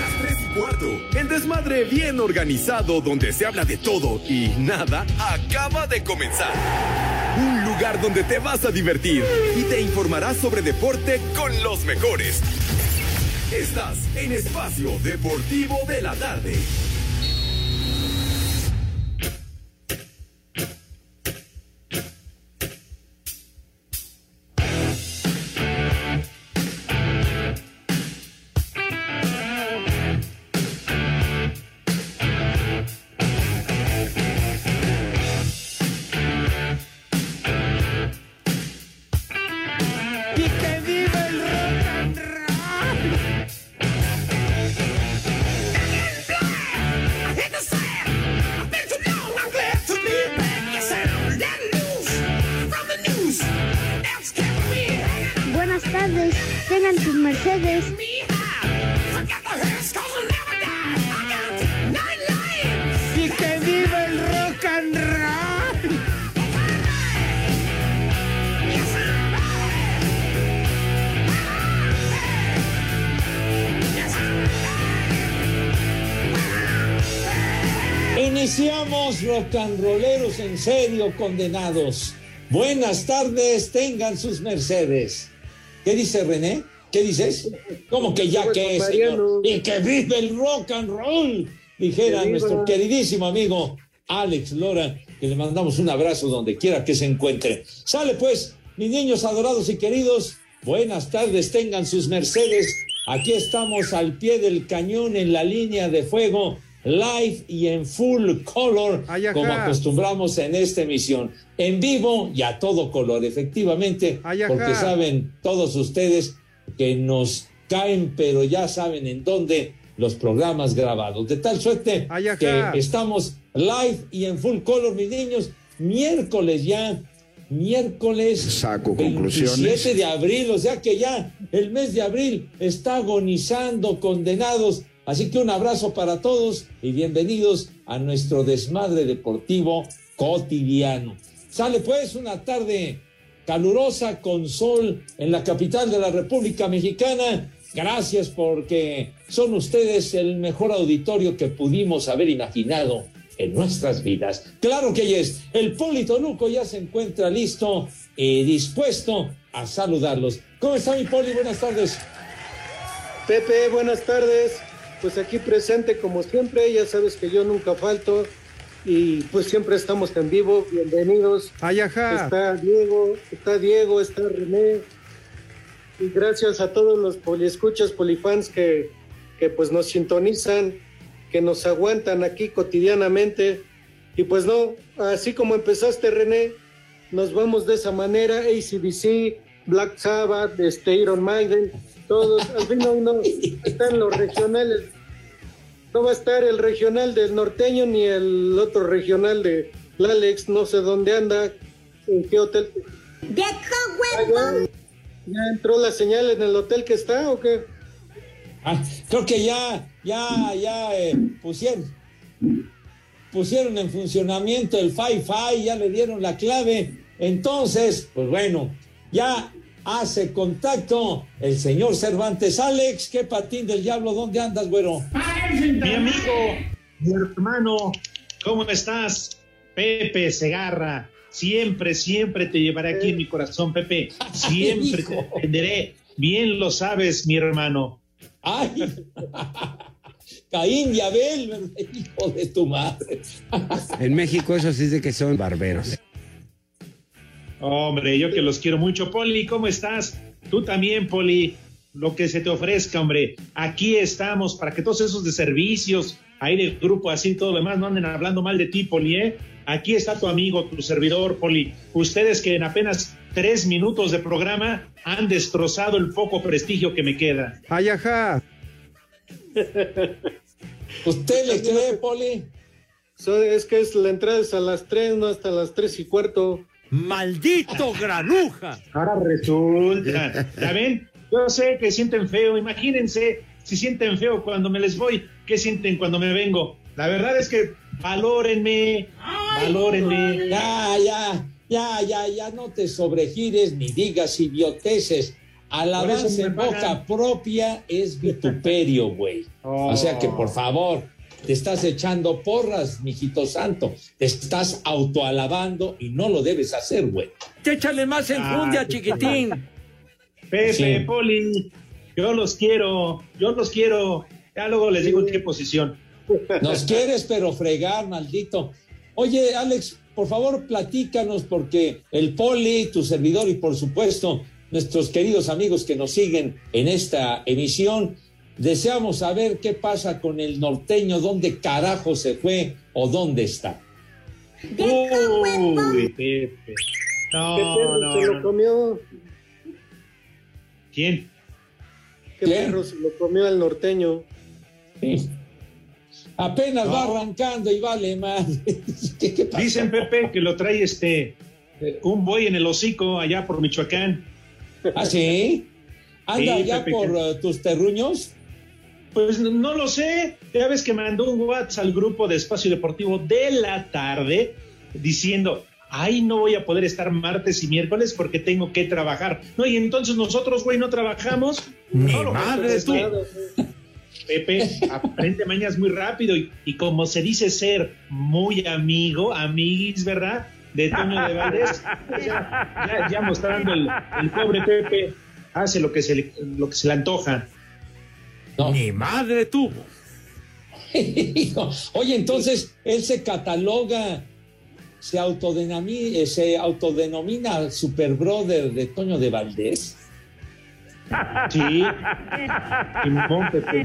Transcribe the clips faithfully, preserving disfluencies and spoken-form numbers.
las tres y cuarto. El desmadre bien organizado donde se habla de todo y nada acaba de comenzar. Un lugar donde te vas a divertir y te informarás sobre deporte con los mejores. Estás en Espacio Deportivo de la Tarde. Rocanroleros en serio, condenados. Buenas tardes, tengan sus mercedes. ¿Qué dice René? ¿Qué dices? ¿Cómo que ya que es, señor? Y que vive el rock and roll, dijera que nuestro queridísimo amigo Alex Lora, que le mandamos un abrazo donde quiera que se encuentre. Sale pues, mis niños adorados y queridos, buenas tardes, tengan sus mercedes. Aquí estamos al pie del cañón en la línea de fuego, live y en full color, Ayaca, como acostumbramos en esta emisión, en vivo y a todo color, efectivamente, Ayaca, porque saben todos ustedes que nos caen, pero ya saben en dónde, los programas grabados, de tal suerte Ayaca que estamos live y en full color, mis niños, miércoles ya, miércoles saco veintisiete conclusiones de abril, o sea que ya el mes de abril está agonizando, condenados. Así que un abrazo para todos y bienvenidos a nuestro desmadre deportivo cotidiano. Sale pues una tarde calurosa con sol en la capital de la República Mexicana. Gracias porque son ustedes el mejor auditorio que pudimos haber imaginado en nuestras vidas. Claro que yes, el Poli Toluco ya se encuentra listo y dispuesto a saludarlos. ¿Cómo está mi Poli? Buenas tardes. Pepe, buenas tardes. Pues aquí presente como siempre, ya sabes que yo nunca falto y pues siempre estamos en vivo, bienvenidos. Ayaja. Está Diego, está Diego, está René y gracias a todos los poliescuchas, polifans que, que pues nos sintonizan, que nos aguantan aquí cotidianamente y pues no, así como empezaste René, nos vamos de esa manera, A C D C, Black Sabbath, este, Iron Maiden. Todos, al fin no, no están los regionales, no va a estar el regional del norteño ni el otro regional de Lalex, no sé dónde anda, en qué hotel. Allá, ¿ya entró la señal en el hotel que está o qué? Ah, creo que ya, ya, ya eh, pusieron, pusieron en funcionamiento el Fi-Fi, ya le dieron la clave, entonces, pues bueno, ya hace contacto el señor Cervantes. Alex, qué patín del diablo, ¿dónde andas, güero? Mi amigo, mi hermano, ¿cómo estás? Pepe Segarra, siempre, siempre te llevaré aquí en mi corazón, Pepe, siempre te defenderé, bien lo sabes, mi hermano. Ay, Caín y Abel, hijo de tu madre. En México eso sí de que son barberos. Hombre, yo que los quiero mucho. Poli, ¿cómo estás? Tú también, Poli, lo que se te ofrezca, hombre. Aquí estamos para que todos esos de servicios, ahí del grupo así y todo lo demás, no anden hablando mal de ti, Poli, ¿eh? Aquí está tu amigo, tu servidor, Poli. Ustedes que en apenas tres minutos de programa han destrozado el poco prestigio que me queda. ¡Ay, ajá! ¿Usted le cree, Poli? So, es que es, la entrada es a las tres, no hasta las tres y cuarto. ¡Maldito granuja! Ahora resulta. ¿Ya ven? Yo sé que sienten feo. Imagínense si sienten feo cuando me les voy. ¿Qué sienten cuando me vengo? La verdad es que valórenme. Ay, valórenme. Ya, ya, ya, ya, ya. No te sobregires ni digas idioteces. Alabanza en boca propia es vituperio, güey. Oh. O sea que, por favor, te estás echando porras, mijito santo. Te estás autoalabando y no lo debes hacer, güey. Te échale más enjundia, ah, chiquitín. Pepe, sí. Poli, yo los quiero, yo los quiero. Ya luego les digo en qué posición. Nos quieres, pero fregar, maldito. Oye, Alex, por favor, platícanos, porque el Poli, tu servidor y, por supuesto, nuestros queridos amigos que nos siguen en esta emisión, deseamos saber qué pasa con el norteño, dónde carajo se fue o dónde está. Uy, Pepe. No, ¿Qué perro no, se no. lo comió? ¿Quién? ¿Qué ¿Quién? perro se lo comió al norteño? Sí. Apenas no. va arrancando y vale más. ¿Qué, qué pasa? Dicen, Pepe, que lo trae este un buey en el hocico allá por Michoacán. ¿Ah, sí? ¿Anda sí, allá Pepe, por uh, tus terruños? Pues no, no lo sé. Ya ves que mandó un WhatsApp al grupo de Espacio Deportivo de la tarde diciendo, ay, no voy a poder estar martes y miércoles porque tengo que trabajar. No, y entonces nosotros, güey, no trabajamos. ¡Mi no, madre, tú! Pepe, aprende mañas muy rápido y, y como se dice ser muy amigo, amiguis, ¿verdad?, de Toño de Valdés, pues ya, ya, ya mostrando el, el pobre Pepe hace lo que se le, lo que se le antoja. No. Mi madre tuvo. Oye, entonces él se cataloga, se autodenomina, se autodenomina Super Brother de Toño de Valdés. Sí. Pepe.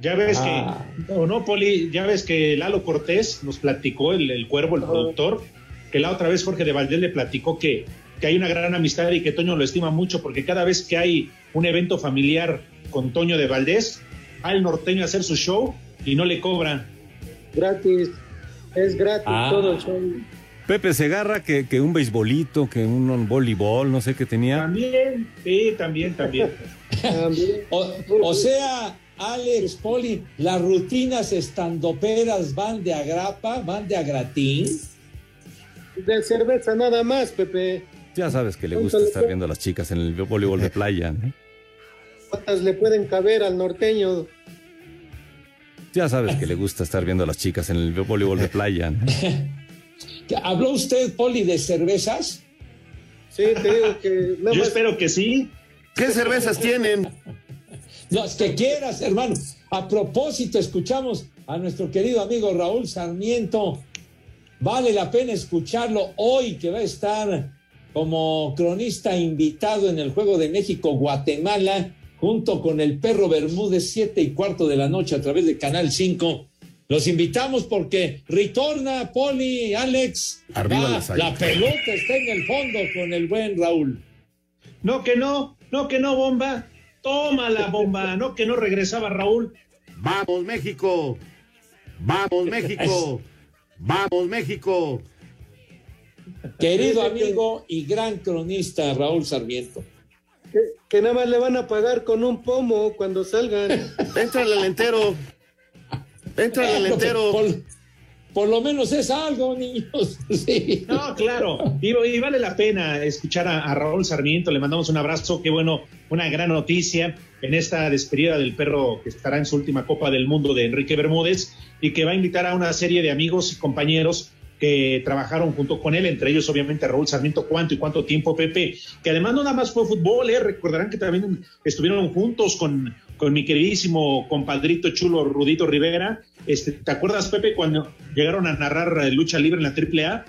Ya ves ah. que, o no, Poli, ya ves que Lalo Cortés nos platicó, el, el cuervo, el oh. productor, que la otra vez Jorge de Valdés le platicó que, que hay una gran amistad y que Toño lo estima mucho, porque cada vez que hay un evento familiar con Toño de Valdés, va el norteño a hacer su show y no le cobran. Gratis, es gratis ah. todo el show. Pepe Segarra, que, que un beisbolito, que un, un voleibol, no sé qué tenía. También, sí, también, también. también. O, o sea... Alex, Poli, las rutinas estandoperas van de agrapa, van de agratín. De cerveza nada más, Pepe. Ya sabes que le gusta estar le... viendo a las chicas en el voleibol de playa, ¿no? ¿Cuántas le pueden caber al norteño? Ya sabes que le gusta estar viendo a las chicas en el voleibol de playa, ¿no? ¿Habló usted, Poli, de cervezas? Sí, te digo que... Yo más... espero que sí. ¿Qué cervezas tienen? Las que quieras, hermano. A propósito, escuchamos a nuestro querido amigo Raúl Sarmiento. Vale la pena escucharlo hoy, que va a estar como cronista invitado en el Juego de México-Guatemala, junto con el Perro Bermúdez, siete y cuarto de la noche, a través de Canal cinco. Los invitamos porque retorna, Poli, Alex. Arriba la salida. La pelota está en el fondo con el buen Raúl. No, que no, no, que no, bomba. Toma la bomba, no que no regresaba Raúl. Vamos México, vamos México, vamos México. Querido amigo y gran cronista Raúl Sarmiento. Que, que nada más le van a pagar con un pomo cuando salgan. Éntrale al entero, éntrale al entero. Por, por lo menos es algo, niños. Sí. No, claro, y, y vale la pena escuchar a, a Raúl Sarmiento, le mandamos un abrazo, qué bueno. Una gran noticia en esta despedida del perro que estará en su última Copa del Mundo de Enrique Bermúdez y que va a invitar a una serie de amigos y compañeros que trabajaron junto con él, entre ellos obviamente Raúl Sarmiento. ¿Cuánto y cuánto tiempo, Pepe? Que además no nada más fue fútbol, ¿eh? Recordarán que también estuvieron juntos con, con mi queridísimo compadrito chulo Rudito Rivera. Este, ¿te acuerdas, Pepe, cuando llegaron a narrar lucha libre en la triple A?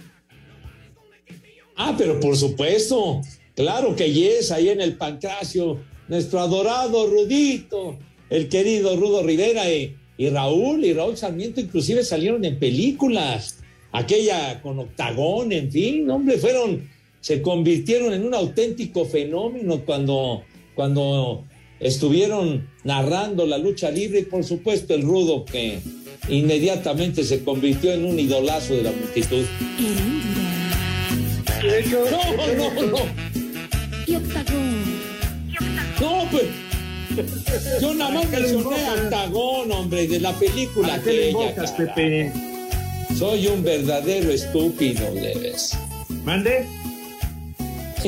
Ah, pero por supuesto... Claro que yes, ahí en el Pancracio, nuestro adorado Rudito, el querido Rudo Rivera y, y Raúl, y Raúl Sarmiento inclusive salieron en películas, aquella con Octágon, en fin, hombre, fueron, se convirtieron en un auténtico fenómeno cuando, cuando estuvieron narrando la lucha libre y por supuesto el Rudo que inmediatamente se convirtió en un idolazo de la multitud. No, no, no. Y Octagón. No, pues. Yo nada más mencioné a Octagón, hombre, de la película aquella, invocas, Pepe. Soy un verdadero estúpido, debes. ¿Mande?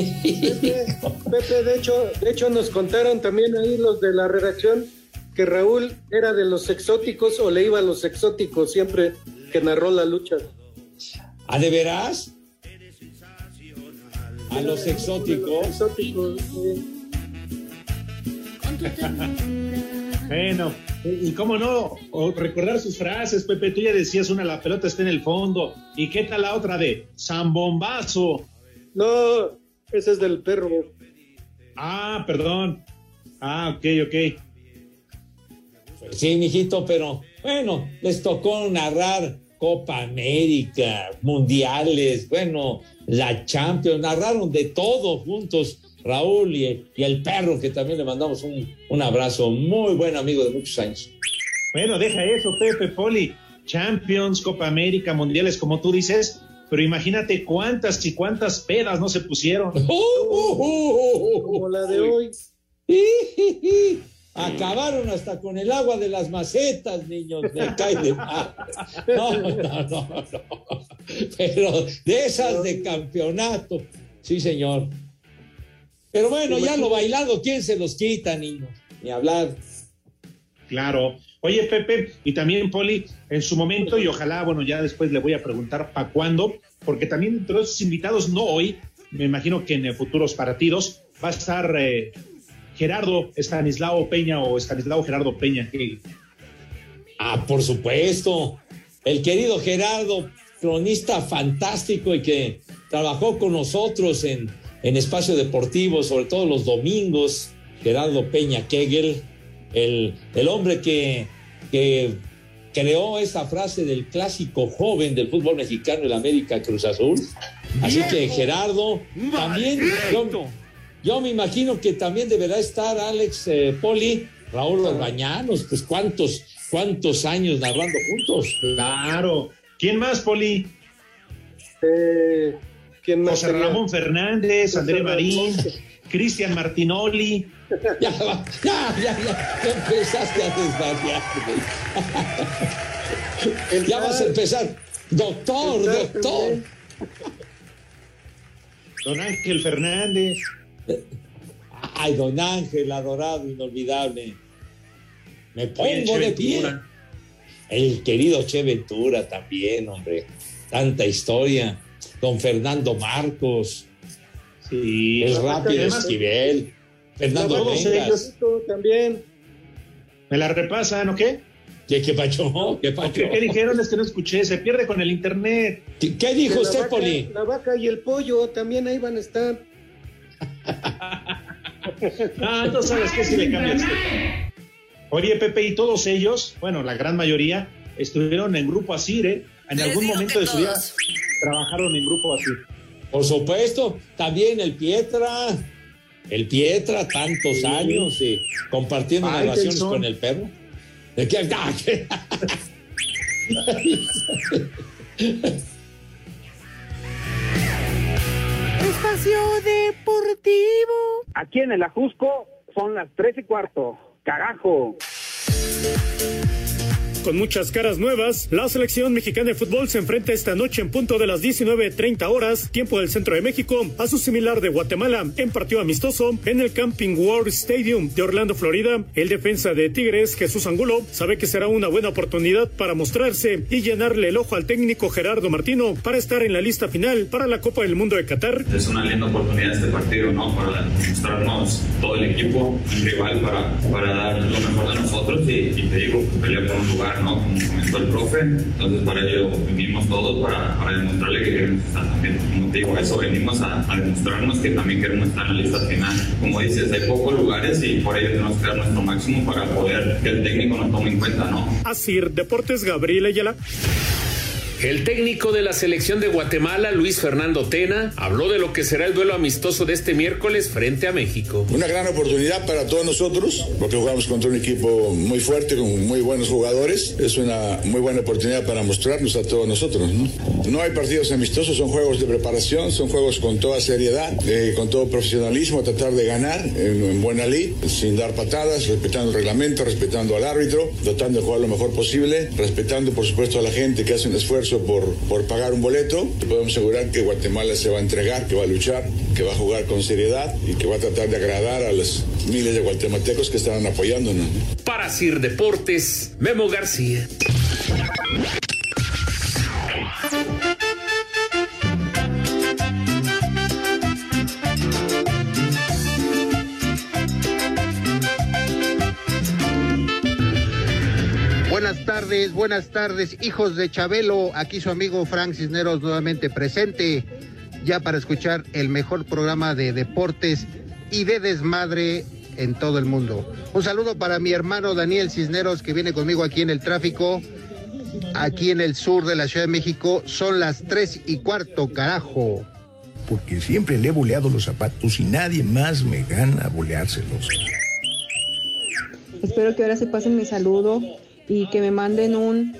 Pepe, Pepe, de hecho, de hecho nos contaron también ahí los de la redacción que Raúl era de los exóticos o le iba a los exóticos siempre que narró la lucha. ¿Ah, de veras? A los exóticos. Exóticos. Bueno, y cómo no, o recordar sus frases, Pepe, tú ya decías una, la pelota está en el fondo, ¿y qué tal la otra de Zambombazo? No, esa es del perro. Ah, perdón. Ah, ok, ok. Pues sí, mijito, pero bueno, les tocó narrar Copa América, mundiales, bueno, la Champions, narraron de todo juntos, Raúl y, y el perro, que también le mandamos un, un abrazo, muy buen amigo de muchos años. Bueno, deja eso, Pepe, Poli, Champions, Copa América, mundiales, como tú dices, pero imagínate cuántas y cuántas pedas no se pusieron. Uh, uh, uh, uh, como la de hoy. Acabaron hasta con el agua de las macetas, niños, me cae de mal. No, no, no, no. Pero de esas de campeonato, sí, señor. Pero bueno, ya lo bailado, ¿quién se los quita, niños? Ni hablar. Claro. Oye, Pepe, y también, Poli, en su momento, y ojalá, bueno, ya después le voy a preguntar para cuándo, porque también entre esos invitados, no hoy, me imagino que en futuros partidos, va a estar... Eh, Gerardo Estanislao Peña o Estanislao Gerardo Peña Kegel. Ah, por supuesto. El querido Gerardo, cronista fantástico y que trabajó con nosotros en, en Espacio Deportivo, sobre todo los domingos. Gerardo Peña Kegel, el, el hombre que, que creó esa frase del clásico joven del fútbol mexicano, el América Cruz Azul. Así que Gerardo, también... Yo, Yo me imagino que también deberá estar Alex, eh, Poli, Raúl Orbañanos, pues cuántos, cuántos años narrando juntos. Claro. ¿Quién más, Poli? Eh, ¿quién más? José sería? Ramón Fernández, Andrés Marín, Cristian Martinoli. Ya, ya, ya, ya, ya empezaste a desvariar. Ya vas a empezar. Doctor, doctor. Don Ángel Fernández. Ay, don Ángel, adorado, inolvidable. Me pongo de pie. El querido Che Ventura también, hombre. Tanta historia. Don Fernando Marcos. Sí. El rápido Esquivel. Fernando Marcos también. ¿Me la repasan o qué? ¿Qué, qué pacho? ¿Qué pacho? ¿Qué, ¿Qué dijeron? Es que no escuché. Se pierde con el internet. ¿Qué, qué dijo usted, Poli? La vaca y el pollo también ahí van a estar. No, no sabes qué si le cambias. Oye, Pepe, y todos ellos, bueno, la gran mayoría estuvieron en Grupo Asire, en algún momento de su vida trabajaron en Grupo Asire. Por supuesto, también el Pietra, el Pietra, tantos sí. años y compartiendo Ay, narraciones con el perro. ¿De qué? Ah, ¿qué? Espacio Deportivo. Aquí en el Ajusco son las tres y cuarto. ¡Cagajo! Con muchas caras nuevas, la selección mexicana de fútbol se enfrenta esta noche en punto de las diecinueve treinta horas, tiempo del centro de México, a su similar de Guatemala, en partido amistoso en el Camping World Stadium de Orlando, Florida. El defensa de Tigres, Jesús Angulo, sabe que será una buena oportunidad para mostrarse y llenarle el ojo al técnico Gerardo Martino para estar en la lista final para la Copa del Mundo de Qatar. Es una linda oportunidad este partido, ¿no? Para mostrarnos todo el equipo, un rival para, para dar lo mejor de nosotros y, y te digo, pelear por un lugar, ¿no? Como comentó el profe, entonces para ello vinimos todos para, para demostrarle que queremos estar también, como te digo, a eso venimos a, a demostrarnos que también queremos estar en la lista final. Como dices, hay pocos lugares y por ello tenemos que dar nuestro máximo para poder que el técnico nos tome en cuenta, ¿no? Así, Deportes, Gabriel Ayala. El técnico de la selección de Guatemala, Luis Fernando Tena, habló de lo que será el duelo amistoso de este miércoles frente a México. Una gran oportunidad para todos nosotros, porque jugamos contra un equipo muy fuerte, con muy buenos jugadores. Es una muy buena oportunidad para mostrarnos a todos nosotros, ¿no? No hay partidos amistosos, son juegos de preparación, son juegos con toda seriedad, eh, con todo profesionalismo, tratar de ganar en, en buena lid, sin dar patadas, respetando el reglamento, respetando al árbitro, tratando de jugar lo mejor posible, respetando por supuesto a la gente que hace un esfuerzo pesos por, por pagar un boleto. Podemos asegurar que Guatemala se va a entregar, que va a luchar, que va a jugar con seriedad y que va a tratar de agradar a los miles de guatemaltecos que estarán apoyándonos. Para Asir Deportes, Memo García. Buenas tardes, buenas tardes, hijos de Chabelo. Aquí su amigo Frank Cisneros nuevamente presente, ya para escuchar el mejor programa de deportes y de desmadre en todo el mundo. Un saludo para mi hermano Daniel Cisneros, que viene conmigo aquí en el tráfico, aquí en el sur de la Ciudad de México. Son las tres y cuarto, carajo. Porque siempre le he boleado los zapatos y nadie más me gana boleárselos. Espero que ahora se pasen mi saludo y que me manden un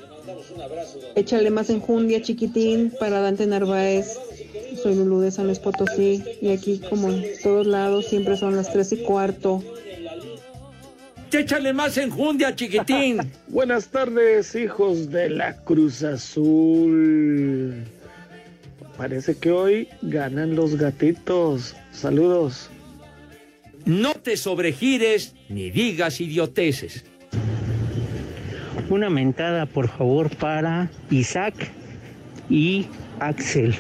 échale más enjundia, chiquitín, para Dante Narváez. Soy Lulú de San Luis Potosí y aquí, como en todos lados, siempre son las tres y cuarto. Échale más enjundia, chiquitín. Buenas tardes, hijos de la Cruz Azul. Parece que hoy ganan los gatitos. Saludos. No te sobregires ni digas idioteces. Una mentada, por favor, para Isaac y Axel,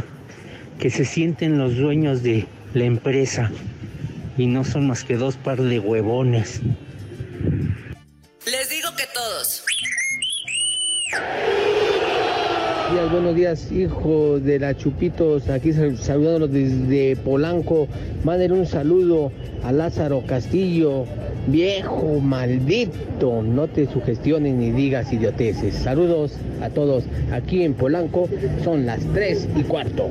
que se sienten los dueños de la empresa y no son más que dos par de huevones. Les digo que todos. Buenos días, buenos días, hijos de la Chupitos, aquí saludándolos desde Polanco. Mándenle un saludo a Lázaro Castillo, viejo maldito, no te sugestiones ni digas idioteces. Saludos a todos, aquí en Polanco son las tres y cuarto.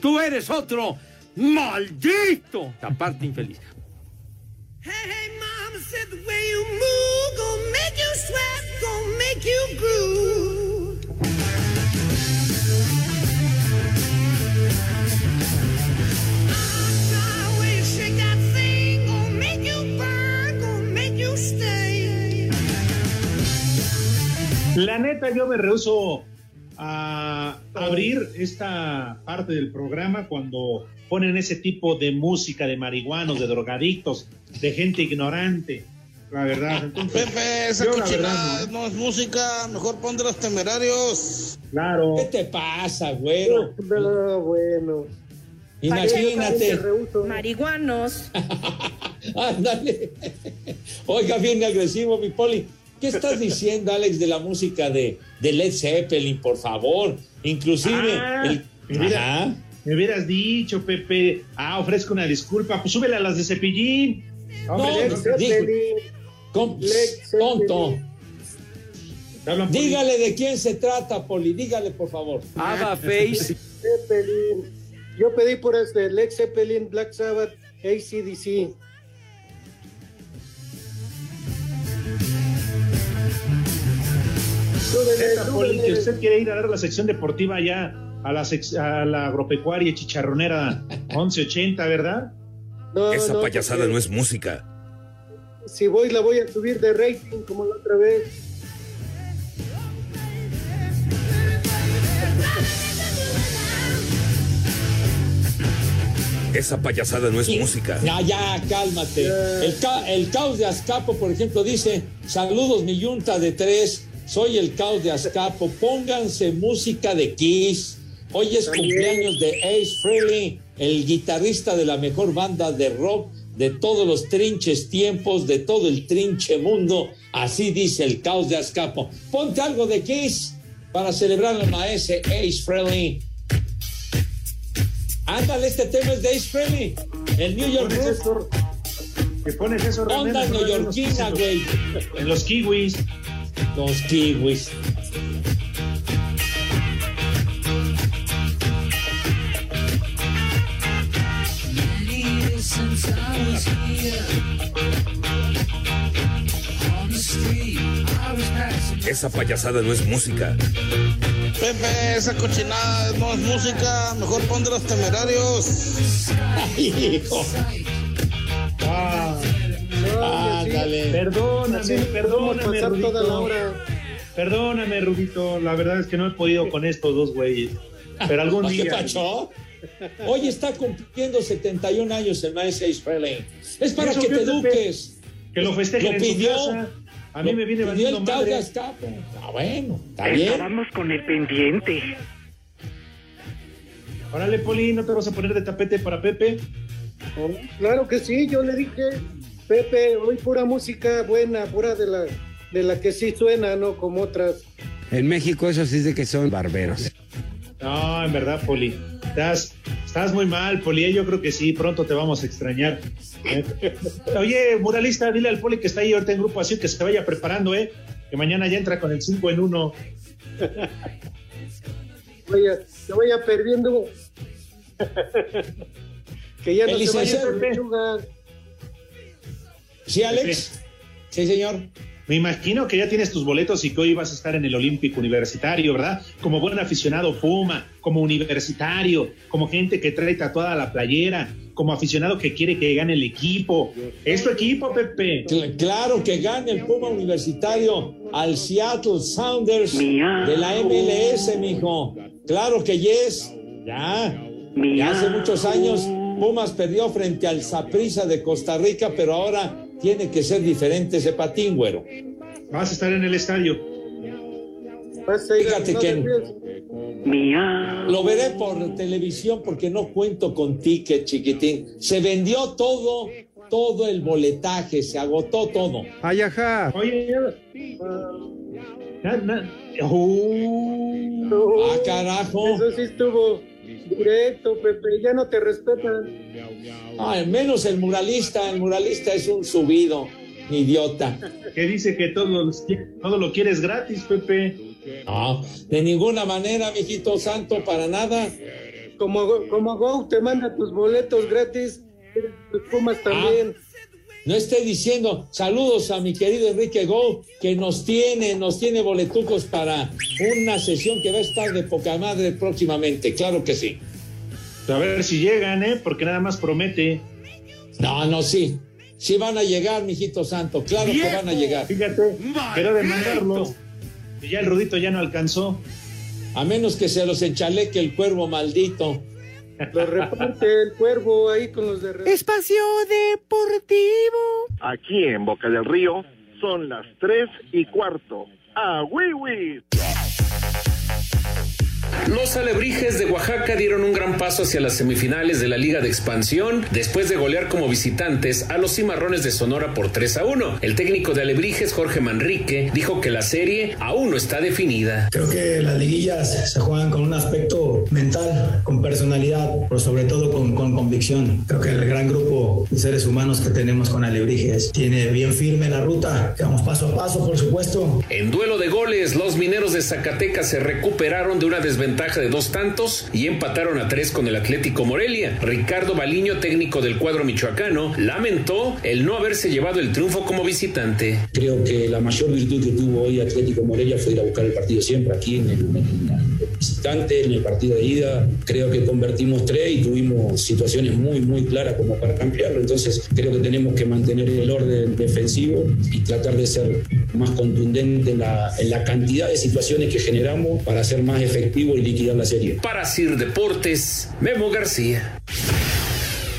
Tú eres otro maldito, aparte infeliz. Hey, hey, mom, said the way you move, gonna make you sweat, gonna make you groove. I'm sorry, way you shake that thing, gonna make you burn, gonna make you stay. La neta, yo me rehuso a abrir esta parte del programa cuando ponen ese tipo de música de marihuanos, de drogadictos, de gente ignorante, la verdad. Entonces, Pepe, esa cochina no, ¿eh? No es música, mejor pon de Los Temerarios. Claro. ¿Qué te pasa, güero? No, no, bueno. Imagínate. Marihuanos. Ándale. Oiga, bien agresivo, mi Poli. ¿Qué estás diciendo, Alex, de la música de, de Led Zeppelin, por favor? Inclusive... Ah, el... me, hubieras, me hubieras dicho, Pepe. Ah, ofrezco una disculpa. Pues súbele a las de Cepillín. No, no, Led Zeppelin. Digo, Led Zeppelin. Tonto. Dígale de quién se trata, Poli. Dígale, por favor. Ada Face. Zeppelin. Yo pedí por este Led Zeppelin, Black Sabbath, A C D C. Esta, Poli, que usted quiere ir a dar la sección deportiva allá a la, sex- a la agropecuaria chicharronera once ochenta, ¿verdad? No, esa no, payasada no es música. Si voy, la voy a subir de rating como la otra vez. Esa payasada no es sí. música. No, ya, cálmate. Yeah. El, ca- el caos de Azcapo, por ejemplo, dice: saludos, mi yunta de tres. Soy el caos de Azcapo, pónganse música de Kiss. Hoy es cumpleaños de Ace Frehley, el guitarrista de la mejor banda de rock de todos los trinches tiempos, de todo el trinche mundo. Así dice el caos de Azcapo. Ponte algo de Kiss para celebrar al maese Ace Frehley. Ándale, este tema es de Ace Frehley, el New York Rock. ¿Qué pones eso? Onda neoyorquina, güey. En los kiwis. Los kiwis. Esa payasada no es música. Pepe, esa cochinada no es música. Mejor pon de Los Temerarios. Ay, hijo. Ah. Ah, dale. Perdóname, perdóname, Rudito. Perdóname, Rudito, la verdad es que no he podido con estos dos güeyes, pero algún día... ¿Qué pacho? Hoy está cumpliendo setenta y un años el maestro Ace Frehley. Es para que te eduques. Que lo festejen en tu casa. A mí me viene valiendo madre. Ah, bueno, está bien. Estábamos con el pendiente. Órale, Poli, ¿no te vas a poner de tapete para Pepe? Oh, claro que sí, yo le dije, Pepe, muy pura música buena, pura de la, de la que sí suena, no como otras. En México eso sí es de que son barberos. No, en verdad, Poli, estás, estás muy mal, Poli, yo creo que sí, pronto te vamos a extrañar. Oye, muralista, dile al Poli que está ahí ahorita en Grupo Así, que se vaya preparando, eh, que mañana ya entra con el cinco en uno. Vaya, se vaya perdiendo. Que ya no se vaya a perder. ¿Sí, Alex? Sí. Sí, señor. Me imagino que ya tienes tus boletos y que hoy vas a estar en el Olímpico Universitario, ¿verdad? Como buen aficionado Puma, como universitario, como gente que trae tatuada la playera, como aficionado que quiere que gane el equipo. ¿Es tu equipo, Pepe? Claro que gane el Puma Universitario al Seattle Sounders de la M L S, mijo. Claro que yes. Ya. Ya hace muchos años Pumas perdió frente al Saprissa de Costa Rica, pero ahora... tiene que ser diferente ese patín, güero. Vas a estar en el estadio. Fíjate que lo veré por televisión porque no cuento con ticket, chiquitín. Se vendió todo, todo el boletaje, se agotó todo. Ay, ajá. Oye, na, na. Oh. Oh. Ah, carajo. Eso sí estuvo directo, Pepe, ya no te respetan. Al menos el muralista, el muralista es un subido, idiota. Que dice que todo, todo lo quieres gratis, Pepe. No, de ninguna manera, mijito santo, para nada. Como, como Go te manda tus boletos gratis, tus Pumas también. Ah, no esté diciendo, saludos a mi querido Enrique Go, que nos tiene, nos tiene boletucos para una sesión que va a estar de poca madre próximamente, claro que sí. A ver si llegan, ¿eh? Porque nada más promete. No, no, sí. Sí van a llegar, mijito santo, claro ¡Viejo! Que van a llegar. Fíjate, pero de mandarlos. Ya el Rudito ya no alcanzó. A menos que se los enchaleque el cuervo maldito. Lo reparte el cuervo ahí con los de... Espacio Deportivo. Aquí en Boca del Río son las tres y cuarto. ¡A Wiwi! Los alebrijes de Oaxaca dieron un gran paso hacia las semifinales de la Liga de Expansión después de golear como visitantes a los Cimarrones de Sonora por tres a uno. El técnico de alebrijes, Jorge Manrique, dijo que la serie aún no está definida. Creo que las liguillas se juegan con un aspecto mental, con personalidad, pero sobre todo con, con convicción. Creo que el gran grupo de seres humanos que tenemos con alebrijes tiene bien firme la ruta, vamos paso a paso, por supuesto. En duelo de goles, los Mineros de Zacatecas se recuperaron de una desventaja de dos tantos y empataron a tres con el Atlético Morelia. Ricardo Baliño, técnico del cuadro michoacano, lamentó el no haberse llevado el triunfo como visitante. Creo que la mayor virtud que tuvo hoy Atlético Morelia fue ir a buscar el partido siempre aquí en el, en el visitante, en el partido de ida. Creo que convertimos tres y tuvimos situaciones muy, muy claras como para ampliarlo. Entonces creo que tenemos que mantener el orden defensivo y tratar de ser más contundente en la, en la cantidad de situaciones que generamos para ser más efectivos y liquidar la serie. Para Asir Deportes, Memo García.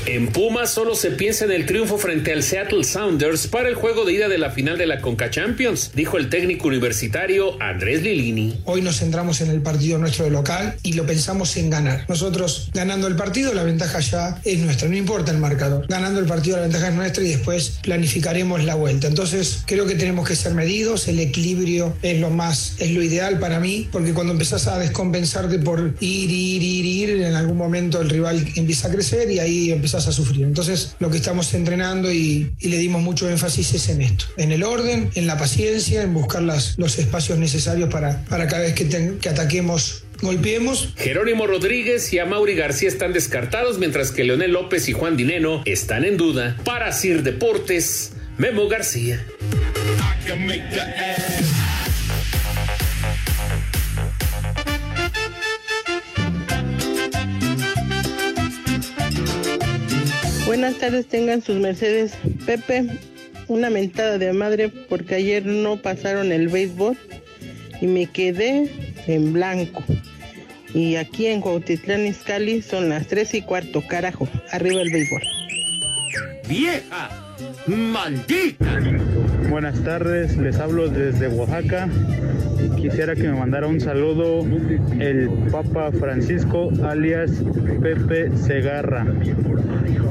En Pumas solo se piensa en el triunfo frente al Seattle Sounders para el juego de ida de la final de la Conca Champions, dijo el técnico universitario Andrés Lilini. Hoy nos centramos en el partido nuestro de local y lo pensamos en ganar. Nosotros ganando el partido la ventaja ya es nuestra, no importa el marcador. Ganando el partido la ventaja es nuestra y después planificaremos la vuelta. Entonces creo que tenemos que ser medidos, el equilibrio es lo más, es lo ideal para mí, porque cuando empezás a descompensarte por ir, ir, ir, ir, en algún momento el rival empieza a crecer y ahí empieza a sufrir. Entonces, lo que estamos entrenando y, y le dimos mucho énfasis es en esto, en el orden, en la paciencia, en buscar las, los espacios necesarios para, para cada vez que, te, que ataquemos golpeemos. Jerónimo Rodríguez y Amaury García están descartados, mientras que Leonel López y Juan Dineno están en duda. Para Asir Deportes, Memo García. Buenas tardes, tengan sus mercedes. Pepe, una mentada de madre porque ayer no pasaron el béisbol y me quedé en blanco. Y aquí en Cuautitlán Izcalli son las tres y cuarto, carajo. Arriba el béisbol. ¡Vieja! ¡Maldita! Buenas tardes, les hablo desde Oaxaca. Quisiera que me mandara un saludo el Papa Francisco, alias Pepe Segarra.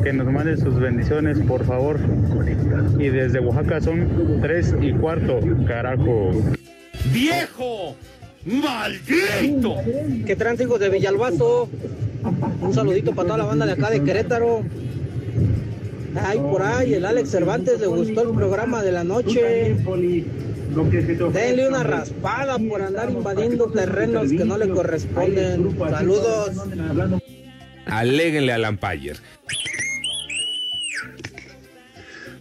Que nos mande sus bendiciones, por favor. Y desde Oaxaca son tres y cuarto, carajo. ¡Viejo! ¡Maldito! ¿Qué trans, hijos de Villalbazo? Un saludito para toda la banda de acá de Querétaro. Ay, por ahí, el Alex Cervantes le gustó el programa de la noche. Denle una raspada por andar invadiendo terrenos que no le corresponden. Saludos. Aléguenle al umpire.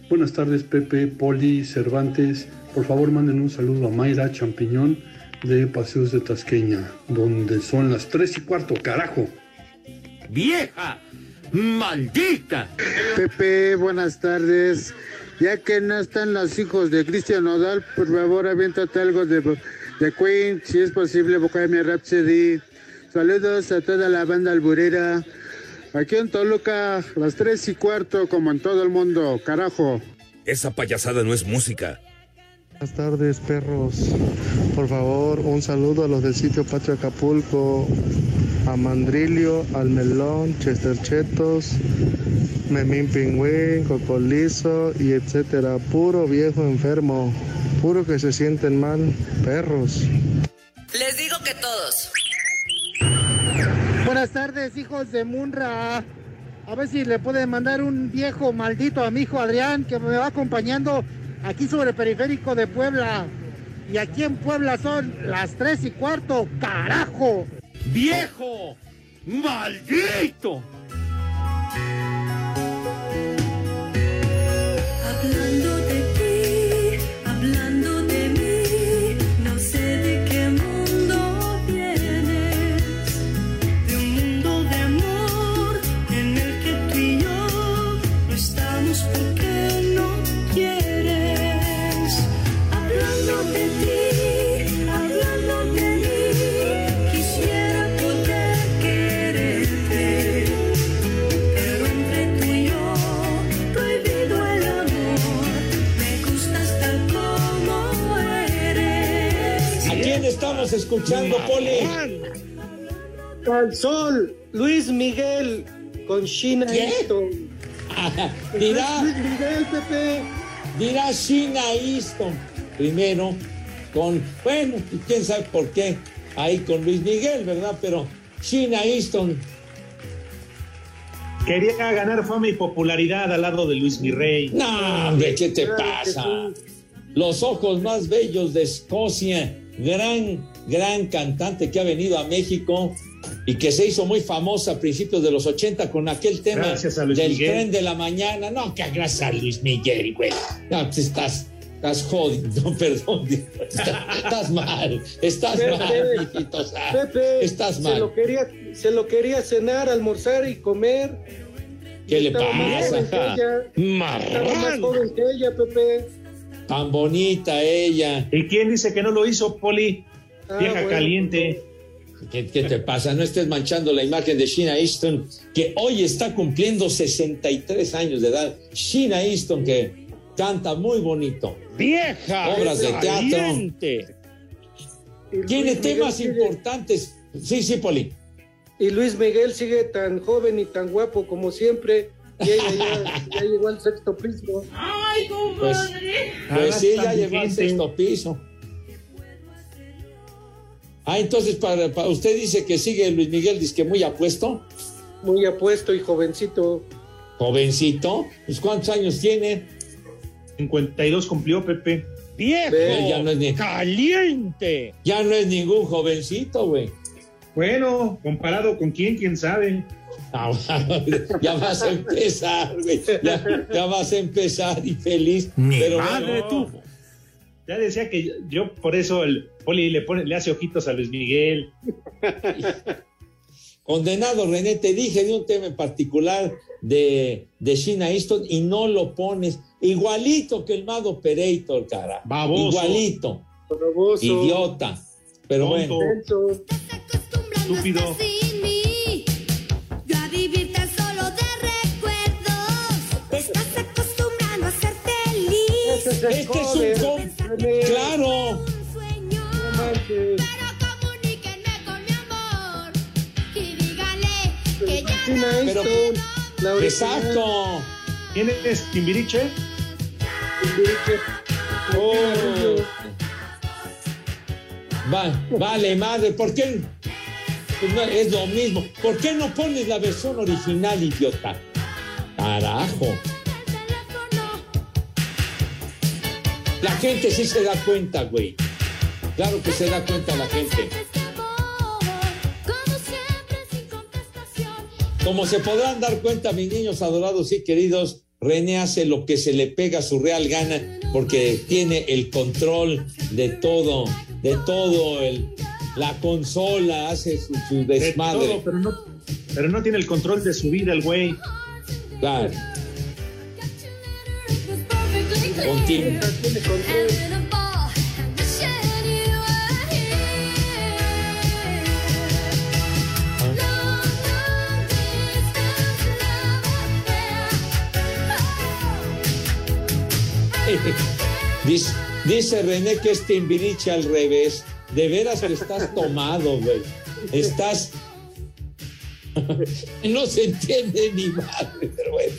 Buenas tardes, Pepe, Poli, Cervantes. Por favor, manden un saludo a Mayra Champiñón de Paseos de Tasqueña, donde son las tres y cuarto, carajo. ¡Vieja! ¡Maldita! Pepe, buenas tardes. Ya que no están los hijos de Cristian Nodal, por favor, aviéntate algo de, de Queen, si es posible, Bohemian Rhapsody. Saludos a toda la banda alburera. Aquí en Toluca, las tres y cuarto, como en todo el mundo, carajo. Esa payasada no es música. Buenas tardes, perros. Por favor, un saludo a los del sitio Patio Acapulco, a Mandrilio, al Melón, Chesterchetos, Memín Pingüín, Cocolizo y etcétera. Puro viejo enfermo, puro que se sienten mal, perros. Les digo que todos. Buenas tardes, hijos de Munra. A ver si le pueden mandar un viejo maldito a mi hijo Adrián, que me va acompañando aquí sobre el periférico de Puebla. Y aquí en Puebla son las tres y cuarto, carajo. ¡Viejo! ¡Maldito! Hablando de ti, hablando de mí, no sé de qué mundo vienes. De un mundo de amor en el que tú y yo no estamos porque no quieres. Hablando de ti. Estamos escuchando, Poli. Al sol, Luis Miguel con Sheena Easton. Dirá Luis Miguel, Pepe. Dirá Sheena Easton primero con, bueno, quién sabe por qué ahí con Luis Miguel, ¿verdad? Pero Sheena Easton quería ganar fama y popularidad al lado de Luis Mirrey. No, hombre, ¿qué te pasa? Los ojos más bellos de Escocia. Gran, gran cantante que ha venido a México y que se hizo muy famosa a principios de los ochenta con aquel tema del Miguel. Tren de la mañana. No, que gracias a Luis Miguel, güey. No, pues estás, estás jodido, no, perdón. Estás, estás mal, estás Pepe, mal, Pepe, o sea, Pepe, estás mal. Se lo quería, se lo quería cenar, almorzar y comer. ¿Qué le pasa? Estaba más joven que ella, Pepe. Tan bonita ella. ¿Y quién dice que no lo hizo, Poli? Ah, vieja bueno, caliente. ¿Qué, ¿Qué te pasa? No estés manchando la imagen de Sheena Easton, que hoy está cumpliendo sesenta y tres años de edad. Sheena Easton, que canta muy bonito. ¡Vieja! Obras de teatro. Tiene temas sigue... importantes. Sí, sí, Poli. Y Luis Miguel sigue tan joven y tan guapo como siempre. Y ella ya, ya llegó al sexto piso. ¡Ay, compadre! Pues, pues sí, ya llegó al sexto piso. Ah, entonces, para, para usted dice que sigue Luis Miguel, dice que muy apuesto. Muy apuesto y jovencito. ¿Jovencito? Pues, ¿cuántos años tiene? cincuenta y dos cumplió, Pepe. ¡Viejo! Ya no es ni... ¡Caliente! Ya no es ningún jovencito, güey. Bueno, comparado con quién, quién sabe. Ya vas a empezar, güey. Ya, ya vas a empezar y feliz. Mi pero madre, no. Tú. Ya decía que yo, yo por eso el Poli le pone, le hace ojitos a Luis Miguel. Condenado, René, te dije de un tema en particular de, de Sheena Easton y no lo pones. Igualito que el Mado Pereito, el cara. Baboso. Igualito. Baboso. Idiota. Pero bueno, estúpido. Este es un com... ¡Claro! Pero, pero, ¡exacto! ¿Tienes Timbiriche? Timbiriche. Oh. Va, vale, madre, ¿por qué? Es lo mismo. ¿Por qué no pones la versión original, idiota? Carajo. La gente sí se da cuenta, güey. Claro que se da cuenta la gente. Como se podrán dar cuenta, mis niños adorados y queridos, René hace lo que se le pega a su real gana porque tiene el control de todo, de todo, el, la consola, hace su, su desmadre. De todo, pero, no, pero no tiene el control de su vida el güey. Claro. Con tiene control. Dice, dice René que es Timbiriche al revés. De veras que estás tomado, güey. Estás. No se entiende ni madre, pero bueno.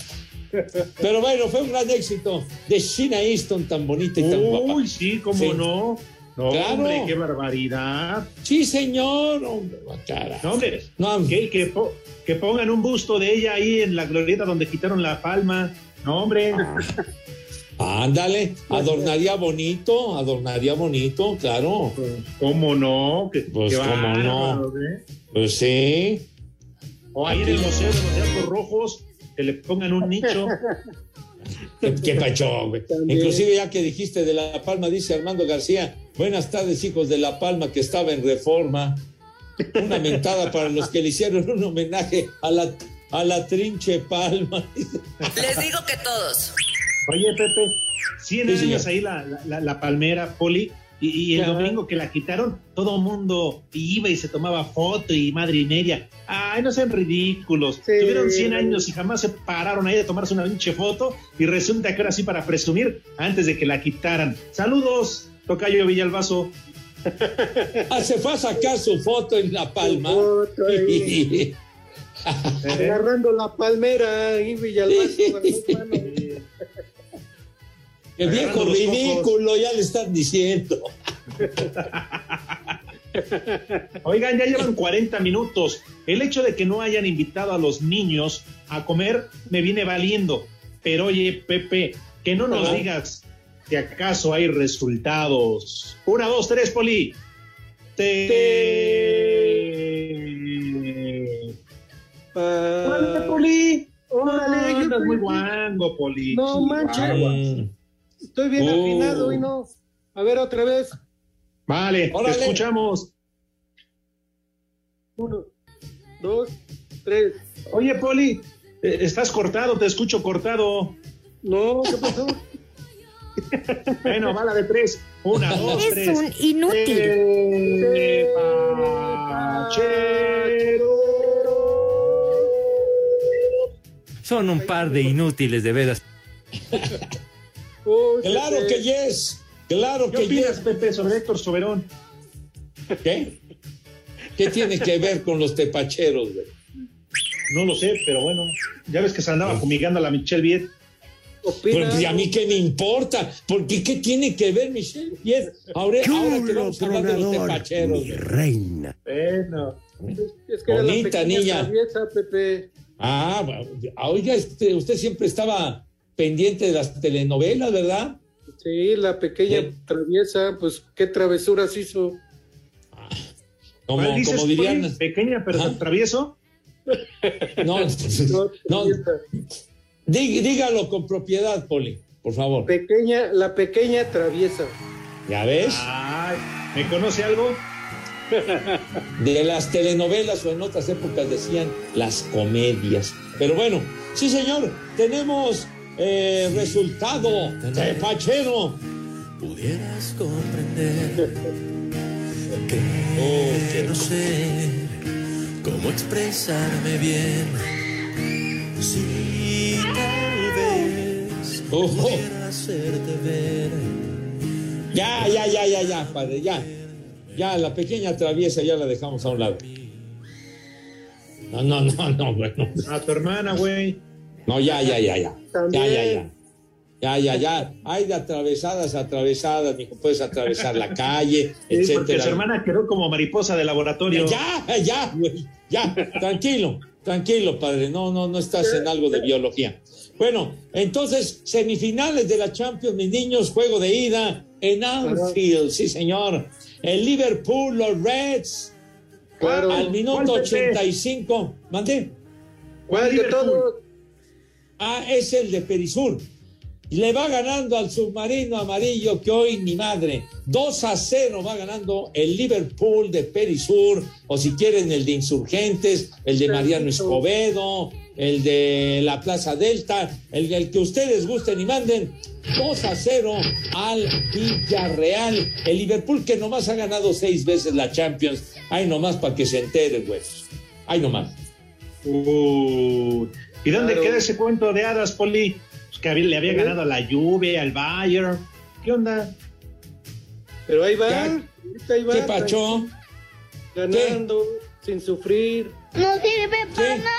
Pero bueno, fue un gran éxito de Sheena Easton, tan bonita y tan Uy, guapa. Uy, sí, cómo sí. no. No, claro. Hombre, qué barbaridad. Sí, señor. Hombre, cara. No, hombre. No, que, que, po, que pongan un busto de ella ahí en la glorieta donde quitaron La Palma. No, hombre. Ah. Ándale, adornaría bonito, adornaría bonito, claro. ¿Cómo no? ¿Qué, pues qué cómo va, no. ¿Eh? Pues sí. O ahí en el museo de los Diablos Rojos, que le pongan un nicho. Qué, qué pachón, güey. Inclusive ya que dijiste de La Palma, dice Armando García, buenas tardes, hijos de La Palma, que estaba en Reforma. Una mentada para los que le hicieron un homenaje a la, a la trinche Palma. Les digo que todos. Oye, Pepe, cien sí, años señor. Ahí la, la, la palmera, Poli, y, y el claro. domingo que la quitaron, todo mundo iba y se tomaba foto y madre y media. Ay, no sean ridículos. Sí. Tuvieron cien años y jamás se pararon ahí de tomarse una pinche foto y resulta que ahora sí para presumir antes de que la quitaran. Saludos, tocayo Villalbazo. Ah, se fue a sacar su foto en La Palma. Agarrando la palmera y Villalbazo. El viejo ridículo, cocos. Ya le están diciendo. Oigan, ya llevan cuarenta minutos. El hecho de que no hayan invitado a los niños a comer me viene valiendo. Pero oye, Pepe, que no nos ¿Pero? digas si acaso hay resultados. Una, dos, tres, Poli. Te... Te... Pa... Poli. Órale, no, estás muy guango, Poli. No manches. Estoy bien oh. afinado y no. A ver, otra vez. Vale, te escuchamos. Uno, dos, tres. Oye, Poli, estás cortado, te escucho cortado. No, ¿qué pasó? Bueno, va la de tres. Una, dos, es tres. Es un inútil. Che Pachero. Son un par de inútiles, de veras. Uy, claro Pepe. que yes, claro ¿Qué que opinas, yes. Pepe, sobre Héctor Soberón? ¿Qué? ¿Qué tiene que ver con los tepacheros, güey? No lo sé, pero bueno, ya ves que se andaba fumigando a la Michelle Biet. Pues a mí qué me importa, porque ¿qué tiene que ver Michelle Biet? Ahora, ahora que vamos a hablar de los tepacheros, mi reina. Bueno. Es que bonita niña. Sabieza, Pepe. Ah, oiga, este, usted siempre estaba pendiente de las telenovelas, ¿verdad? Sí, la pequeña sí. traviesa, pues, ¿qué travesuras hizo? Ah, como, como dirían... Pues, pequeña, pero ¿Ah? travieso. No, no, no, dí, dígalo con propiedad, Poli, por favor. Pequeña, la pequeña traviesa. ¿Ya ves? Ay, ¿me conoce algo? De las telenovelas o en otras épocas decían las comedias. Pero bueno, sí señor, tenemos eh, sí, resultado de Pachero. Pudieras comprender que oh, qué no sé cómo expresarme bien. Si tal vez oh, oh. pudiera hacerte ver. Ya, ya, ya, ya, ya, padre, ya. Ya, la pequeña traviesa ya la dejamos a un lado. No, no, no, no, güey. No. A tu hermana, güey. No, ya, ya, ya, ya. También. Ya, ya, ya. Ya, ya, ya. Hay de atravesadas, atravesadas, mijo. Puedes atravesar la calle, sí, etcétera. Porque su hermana quedó como mariposa de laboratorio. Ya, ya, güey. Ya, tranquilo, tranquilo, padre. No, no, no estás en algo de biología. Bueno, entonces, semifinales de la Champions, mis niños, juego de ida en Anfield, sí, señor. El Liverpool, los Reds. Claro. Al minuto ochenta y cinco. ¿Mandé? ¿Cuál de todos? Ah, es el de Perisur. Le va ganando al submarino amarillo que hoy ni madre. dos a cero va ganando el Liverpool de Perisur, o si quieren el de Insurgentes, el de Mariano Escobedo, el de la Plaza Delta, el, el que ustedes gusten y manden. Dos a cero al Villarreal. El Liverpool que nomás ha ganado seis veces la Champions. Ay, nomás para que se entere, güey. Ay, nomás. Uh, ¿Y dónde claro. queda ese cuento de hadas, Poli? Que le había ganado a la Juve, al Bayern. ¿Qué onda? Pero ahí va, ahí va. ¿Qué pachó? Ganando, ¿Qué? sin sufrir. No sirve para nada.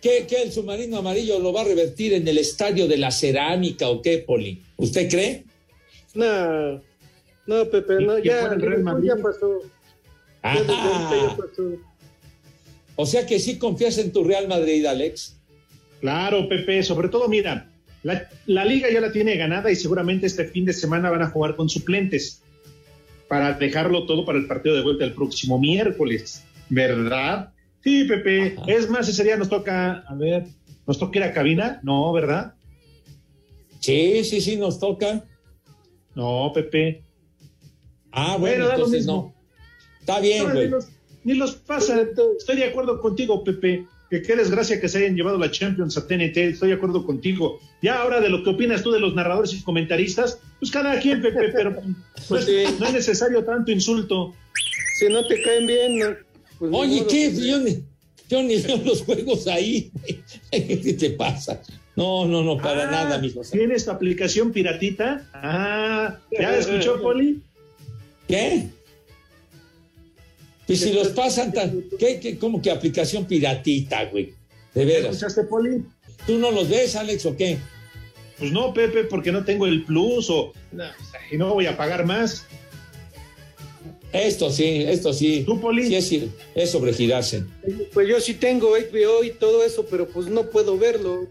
¿Qué, ¿Qué el submarino amarillo lo va a revertir en el estadio de la Cerámica o qué, Poli? ¿Usted cree? No, no, Pepe, no, ya, el Real Madrid? ya pasó. Ya pasó. O sea que sí confías en tu Real Madrid, Alex. Claro, Pepe, sobre todo, mira, La, la liga ya la tiene ganada y seguramente este fin de semana van a jugar con suplentes para dejarlo todo para el partido de vuelta el próximo miércoles, ¿verdad? Sí, Pepe. Ajá. Es más, ese día nos toca, a ver, ¿nos toca ir a cabina? No, ¿verdad? Sí, sí, sí, nos toca. No, Pepe. Ah, bueno, bueno da lo mismo. No. Está bien, güey. No, ni, ni los pasa. Estoy de acuerdo contigo, Pepe. Que qué desgracia que se hayan llevado la Champions a T N T, estoy de acuerdo contigo. Ya ahora de lo que opinas tú de los narradores y comentaristas, pues cada quien, Pepe, pero pues, sí. no es necesario tanto insulto. Si no te caen bien, no. Pues Oye, ¿qué? Que... Yo, ni, yo ni veo los juegos ahí. ¿Qué te pasa? No, no, no, para ah, nada, mijo. ¿Tienes tu aplicación piratita? Ah, ¿ya la escuchó, Poli? ¿Qué? Y si los pasan, tan, ¿qué, qué, ¿cómo que aplicación piratita, güey? De veras. ¿Escuchaste, Poli? ¿Tú no los ves, Alex, o qué? Pues no, Pepe, porque no tengo el plus o no, y no voy a pagar más. Esto sí, esto sí. ¿Tú, Poli? Sí, es, es sobregirarse. Pues yo sí tengo H B O y todo eso, pero pues no puedo verlo.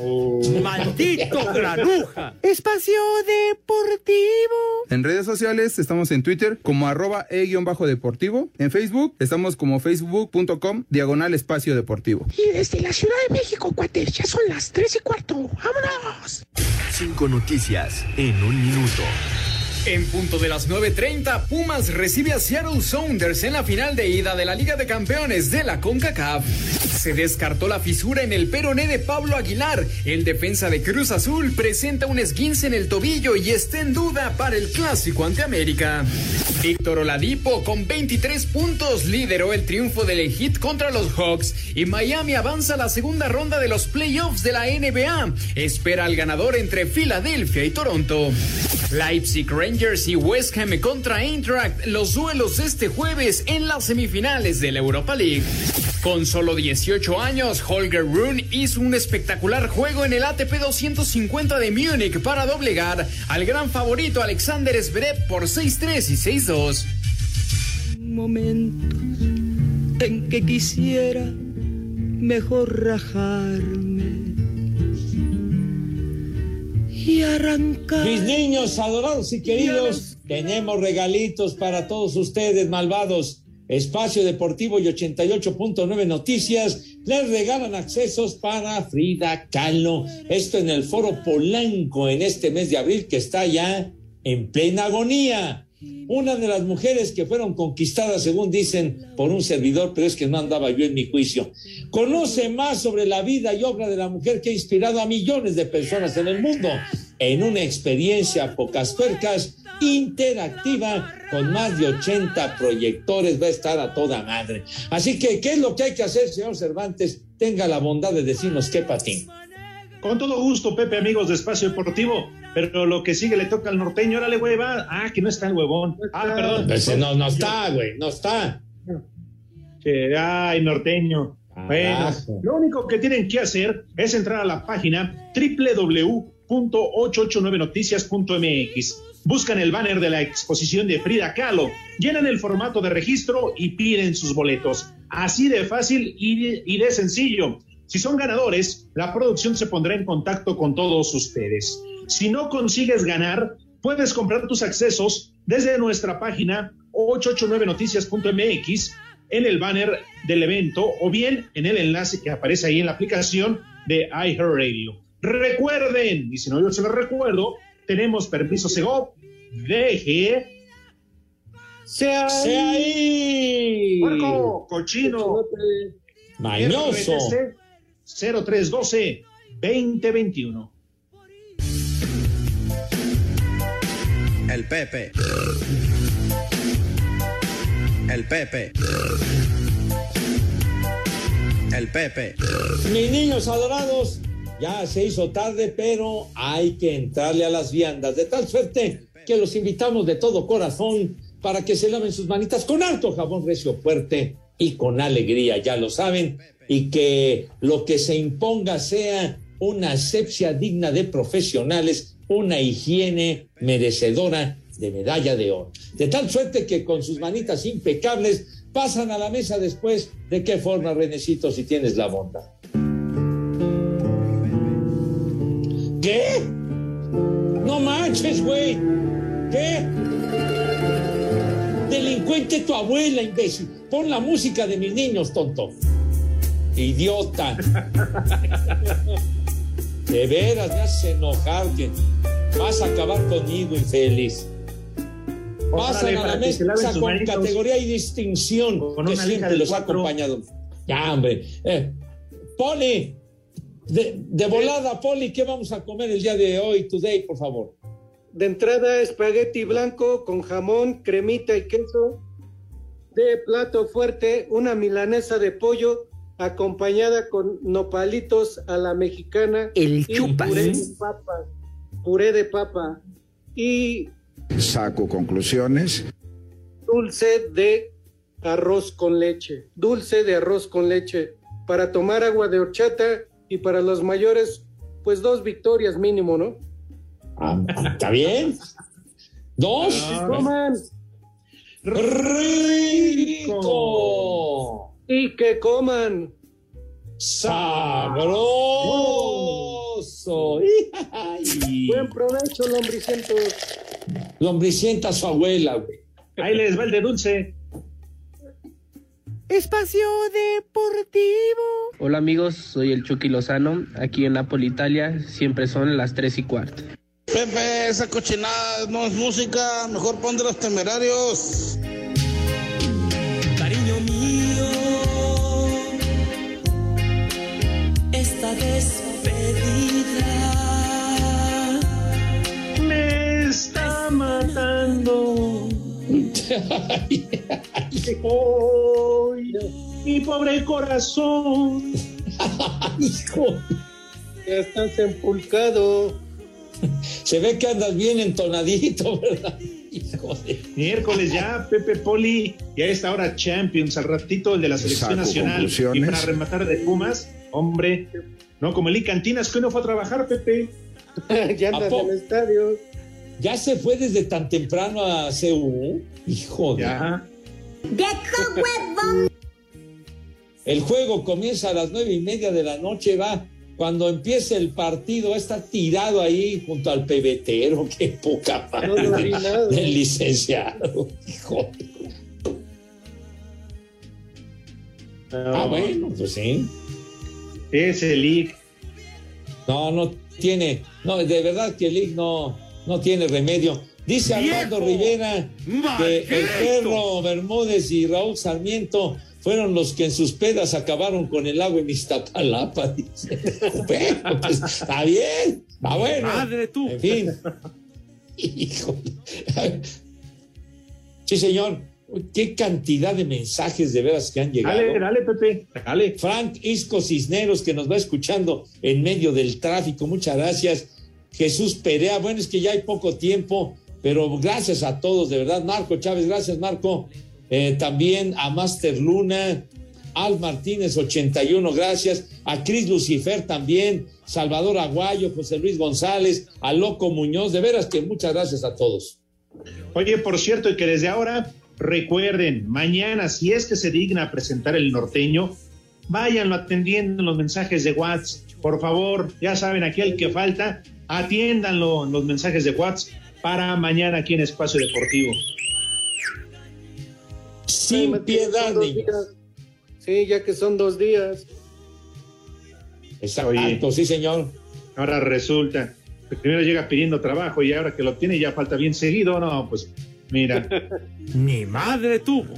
Oh. ¡Maldito granuja! Espacio Deportivo. En redes sociales estamos en Twitter como arroba e-deportivo. En Facebook estamos como facebook.com diagonal espacio deportivo. Y desde la Ciudad de México, cuates, ya son las tres y cuarto. ¡Vámonos! Cinco noticias en un minuto. En punto de las nueve treinta, Pumas recibe a Seattle Sounders en la final de ida de la Liga de Campeones de la CONCACAF. Se descartó la fisura en el peroné de Pablo Aguilar. El defensa de Cruz Azul presenta un esguince en el tobillo y está en duda para el Clásico ante América. Víctor Oladipo con veintitrés puntos lideró el triunfo del Heat contra los Hawks y Miami avanza a la segunda ronda de los playoffs de la N B A. Espera al ganador entre Filadelfia y Toronto. Leipzig Rangers y West Ham contra Eintracht, los duelos este jueves en las semifinales de la Europa League. Con solo dieciocho años, Holger Rune hizo un espectacular juego en el A T P doscientos cincuenta de Múnich para doblegar al gran favorito Alexander Zverev por seis tres y seis dos. Momentos en que quisiera mejor rajarme y arrancar. Mis niños adorados y queridos, y tenemos regalitos para todos ustedes, malvados. Espacio Deportivo y ochenta y ocho punto nueve Noticias les regalan accesos para Frida Kahlo. Esto en el Foro Polanco en este mes de abril que está ya en plena agonía. Una de las mujeres que fueron conquistadas, según dicen, por un servidor, pero es que no andaba yo en mi juicio. Conoce más sobre la vida y obra de la mujer que ha inspirado a millones de personas en el mundo, en una experiencia pocas tuercas, interactiva, con más de ochenta proyectores. Va a estar a toda madre. Así que, ¿qué es lo que hay que hacer, señor Cervantes? Tenga la bondad de decirnos qué patín. Con todo gusto, Pepe, amigos de Espacio Deportivo, pero lo que sigue le toca al norteño. Órale, güey, va. Ah, que no está el huevón. Ah, perdón. Pues no, no está, güey, no está. Ay, norteño. Bueno, lo único que tienen que hacer es entrar a la página doble u doble u doble u punto ocho ocho nueve noticias punto m x. Buscan el banner de la exposición de Frida Kahlo, llenan el formato de registro y piden sus boletos. Así de fácil y de, y de sencillo. Si son ganadores, la producción se pondrá en contacto con todos ustedes. Si no consigues ganar, puedes comprar tus accesos desde nuestra página ocho ocho nueve noticias punto m x, en el banner del evento o bien en el enlace que aparece ahí en la aplicación de iHeartRadio. Recuerden, y si no yo se lo recuerdo, tenemos permiso Segov, deje... ¡Sea ahí! ¡Puerco, cochino! ¡Mañoso! cero tres doce veinte veintiuno. El Pepe. El Pepe. El Pepe. Mis niños adorados, ya se hizo tarde, pero hay que entrarle a las viandas. De tal suerte que los invitamos de todo corazón para que se laven sus manitas con harto jabón recio fuerte y con alegría, ya lo saben. Y que lo que se imponga sea una asepsia digna de profesionales, una higiene merecedora de medalla de oro. De tal suerte que con sus manitas impecables pasan a la mesa después. ¿De qué forma, Renecito, si tienes la bondad? ¿Qué? No manches, güey. ¿Qué? Delincuente tu abuela, imbécil. Pon la música de mis niños, tonto. Idiota. De veras, me haces enojar, que vas a acabar conmigo, infeliz. Pasan a la mesa con categoría y distinción que siempre los ha acompañado. Ya, hombre. Eh, Poli, de, de volada, Poli, ¿qué vamos a comer el día de hoy, today, por favor? De entrada, espagueti blanco con jamón, cremita y queso. De plato fuerte, una milanesa de pollo acompañada con nopalitos a la mexicana, el chupas, puré de papa, puré de papa y saco conclusiones, dulce de arroz con leche, dulce de arroz con leche para tomar agua de horchata. Y para los mayores, pues dos victorias mínimo, ¿no? Ah, ¿está bien? Dos, ah, coman rico. Y que coman sabroso. Buen provecho, lombricientos. Lombricienta su abuela, güey. Ahí les va el de dulce. Espacio Deportivo. Hola amigos, soy el Chucky Lozano, aquí en Napoli, Italia. Siempre son las tres y cuarto. Pepe, esa cochinada no es música. Mejor pon de los Temerarios. Cariño mío, esta despedida me está matando. Ay, ay, hoy, mi pobre corazón. Hijo, ya estás empulcado. Se ve que andas bien entonadito, ¿verdad? Joder. Miércoles ya, Pepe, Poli, y a esta hora Champions, al ratito el de la selección nacional, y para rematar de Pumas, hombre, no como el Icantinas, que no fue a trabajar, Pepe. Ya anda en el estadio. Ya se fue desde tan temprano a C U, hijo de... Ya. El juego comienza a las nueve y media de la noche, va... Cuando empiece el partido, va a estar tirado ahí junto al pebetero. Qué poca madre no, no, no, no. del licenciado. Hijo. No. Ah, bueno, pues sí. Es el I C. No, no tiene. No, de verdad que el I C no, no tiene remedio. Dice Armando Rivera que el perro Bermúdez y Raúl Sarmiento fueron los que en sus pedas acabaron con el agua en Iztapalapa. Dice. Bueno, pues, está bien, está bueno. Madre tú. En fin. Híjole. Sí, señor. Qué cantidad de mensajes de veras que han llegado. Dale, dale, Pepe. Dale. Frank Isco Cisneros, que nos va escuchando en medio del tráfico. Muchas gracias. Jesús Perea. Bueno, es que ya hay poco tiempo, pero gracias a todos, de verdad. Marco Chávez, gracias, Marco. Eh, también a Master Luna. Al Martínez, ochenta y uno, gracias. A Cris Lucifer también. Salvador Aguayo, José Luis González. A Loco Muñoz. De veras que muchas gracias a todos. Oye, por cierto, y que desde ahora... recuerden, mañana, si es que se digna a presentar el norteño, váyanlo atendiendo en los mensajes de WhatsApp, por favor. Ya saben, aquí el que falta, atiéndanlo en los mensajes de WhatsApp para mañana aquí en Espacio Deportivo. Sin sí, piedad, niños. Sí, ya que son dos días. Exacto. Oye, sí, señor. Ahora resulta, primero llega pidiendo trabajo y ahora que lo tiene ya falta bien seguido, no, pues... Mira, mi madre tuvo.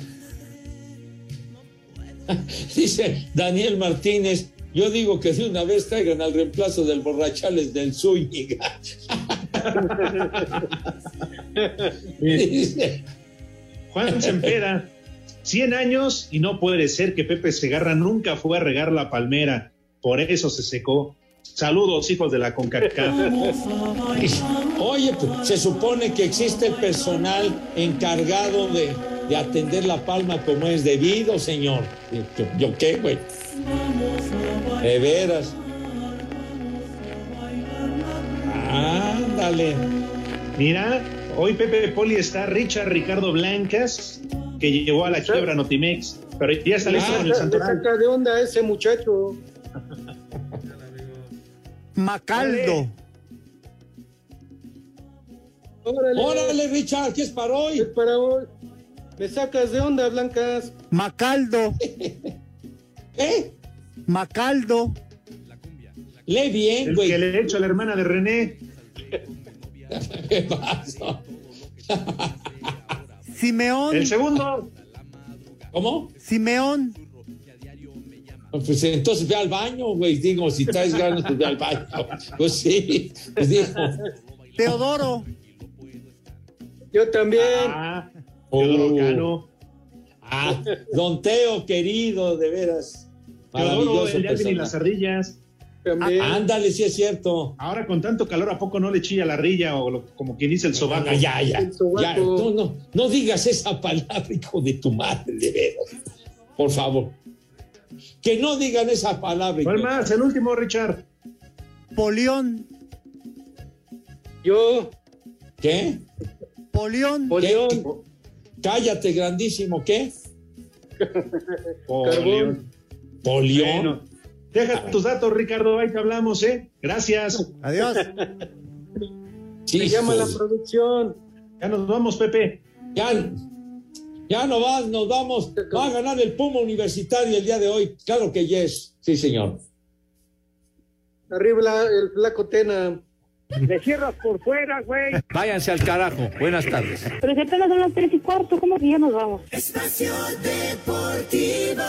Dice Daniel Martínez, yo digo que de una vez traigan al reemplazo del Borrachales del Zúñiga. Dice, Juan Sempera, cien años y no puede ser que Pepe Segarra nunca fue a regar la palmera, por eso se secó. Saludos, hijos de la CONCACAF. Oye, pues, se supone que existe personal encargado de, de atender La Palma como es debido, señor. ¿Yo qué, güey? De veras. Ándale. Mira, hoy Pepe Poli está Richard Ricardo Blancas, que llegó a la quiebra Notimex, pero ya está listo con el Santoral. ¿Qué de onda ese muchacho? Macaldo. Órale. Órale, Richard, ¿qué es para hoy? Es para hoy. Me sacas de onda, Blancas. Macaldo. ¿Eh? Macaldo. La cumbia. La cumbia. Lee bien, güey. El que le he hecho a la hermana de René. ¿Qué pasó? Simeón. El segundo. ¿Cómo? Simeón. Pues entonces ve al baño, güey. Digo, si traes ganas, pues ve al baño. Pues sí, pues digo. Teodoro. Yo también. Ah, Teodoro Cano. Ah, don Teo, querido, de veras. Teodoro, el Yavin y las ardillas. También. Ah, ándale, sí es cierto. Ahora con tanto calor, ¿a poco no le chilla la ardilla o lo, como quien dice el sobaco? Ah, ya, ya. El sobaco. Ya no, no, no digas esa palabra, hijo de tu madre, de veras. Por favor. Que no digan esa palabra. ¿Cuál más? El último, Richard. Polión. Yo. ¿Qué? Polión. Polión. ¿Qué? Cállate, grandísimo. ¿Qué? Polión. Polión. Bueno, deja tus datos, Ricardo. Ahí te hablamos, ¿eh? Gracias. Adiós. Se llama la producción. Ya nos vamos, Pepe. Ya. Ya no vas, nos vamos. Va a ganar el Puma Universitario el día de hoy. Claro que yes. Sí, señor. Arriba el flaco Tena. Le cierras por fuera, güey. Váyanse al carajo. Buenas tardes. Pero si apenas son las tres y cuarto, ¿cómo que ya nos vamos? Espacio Deportivo.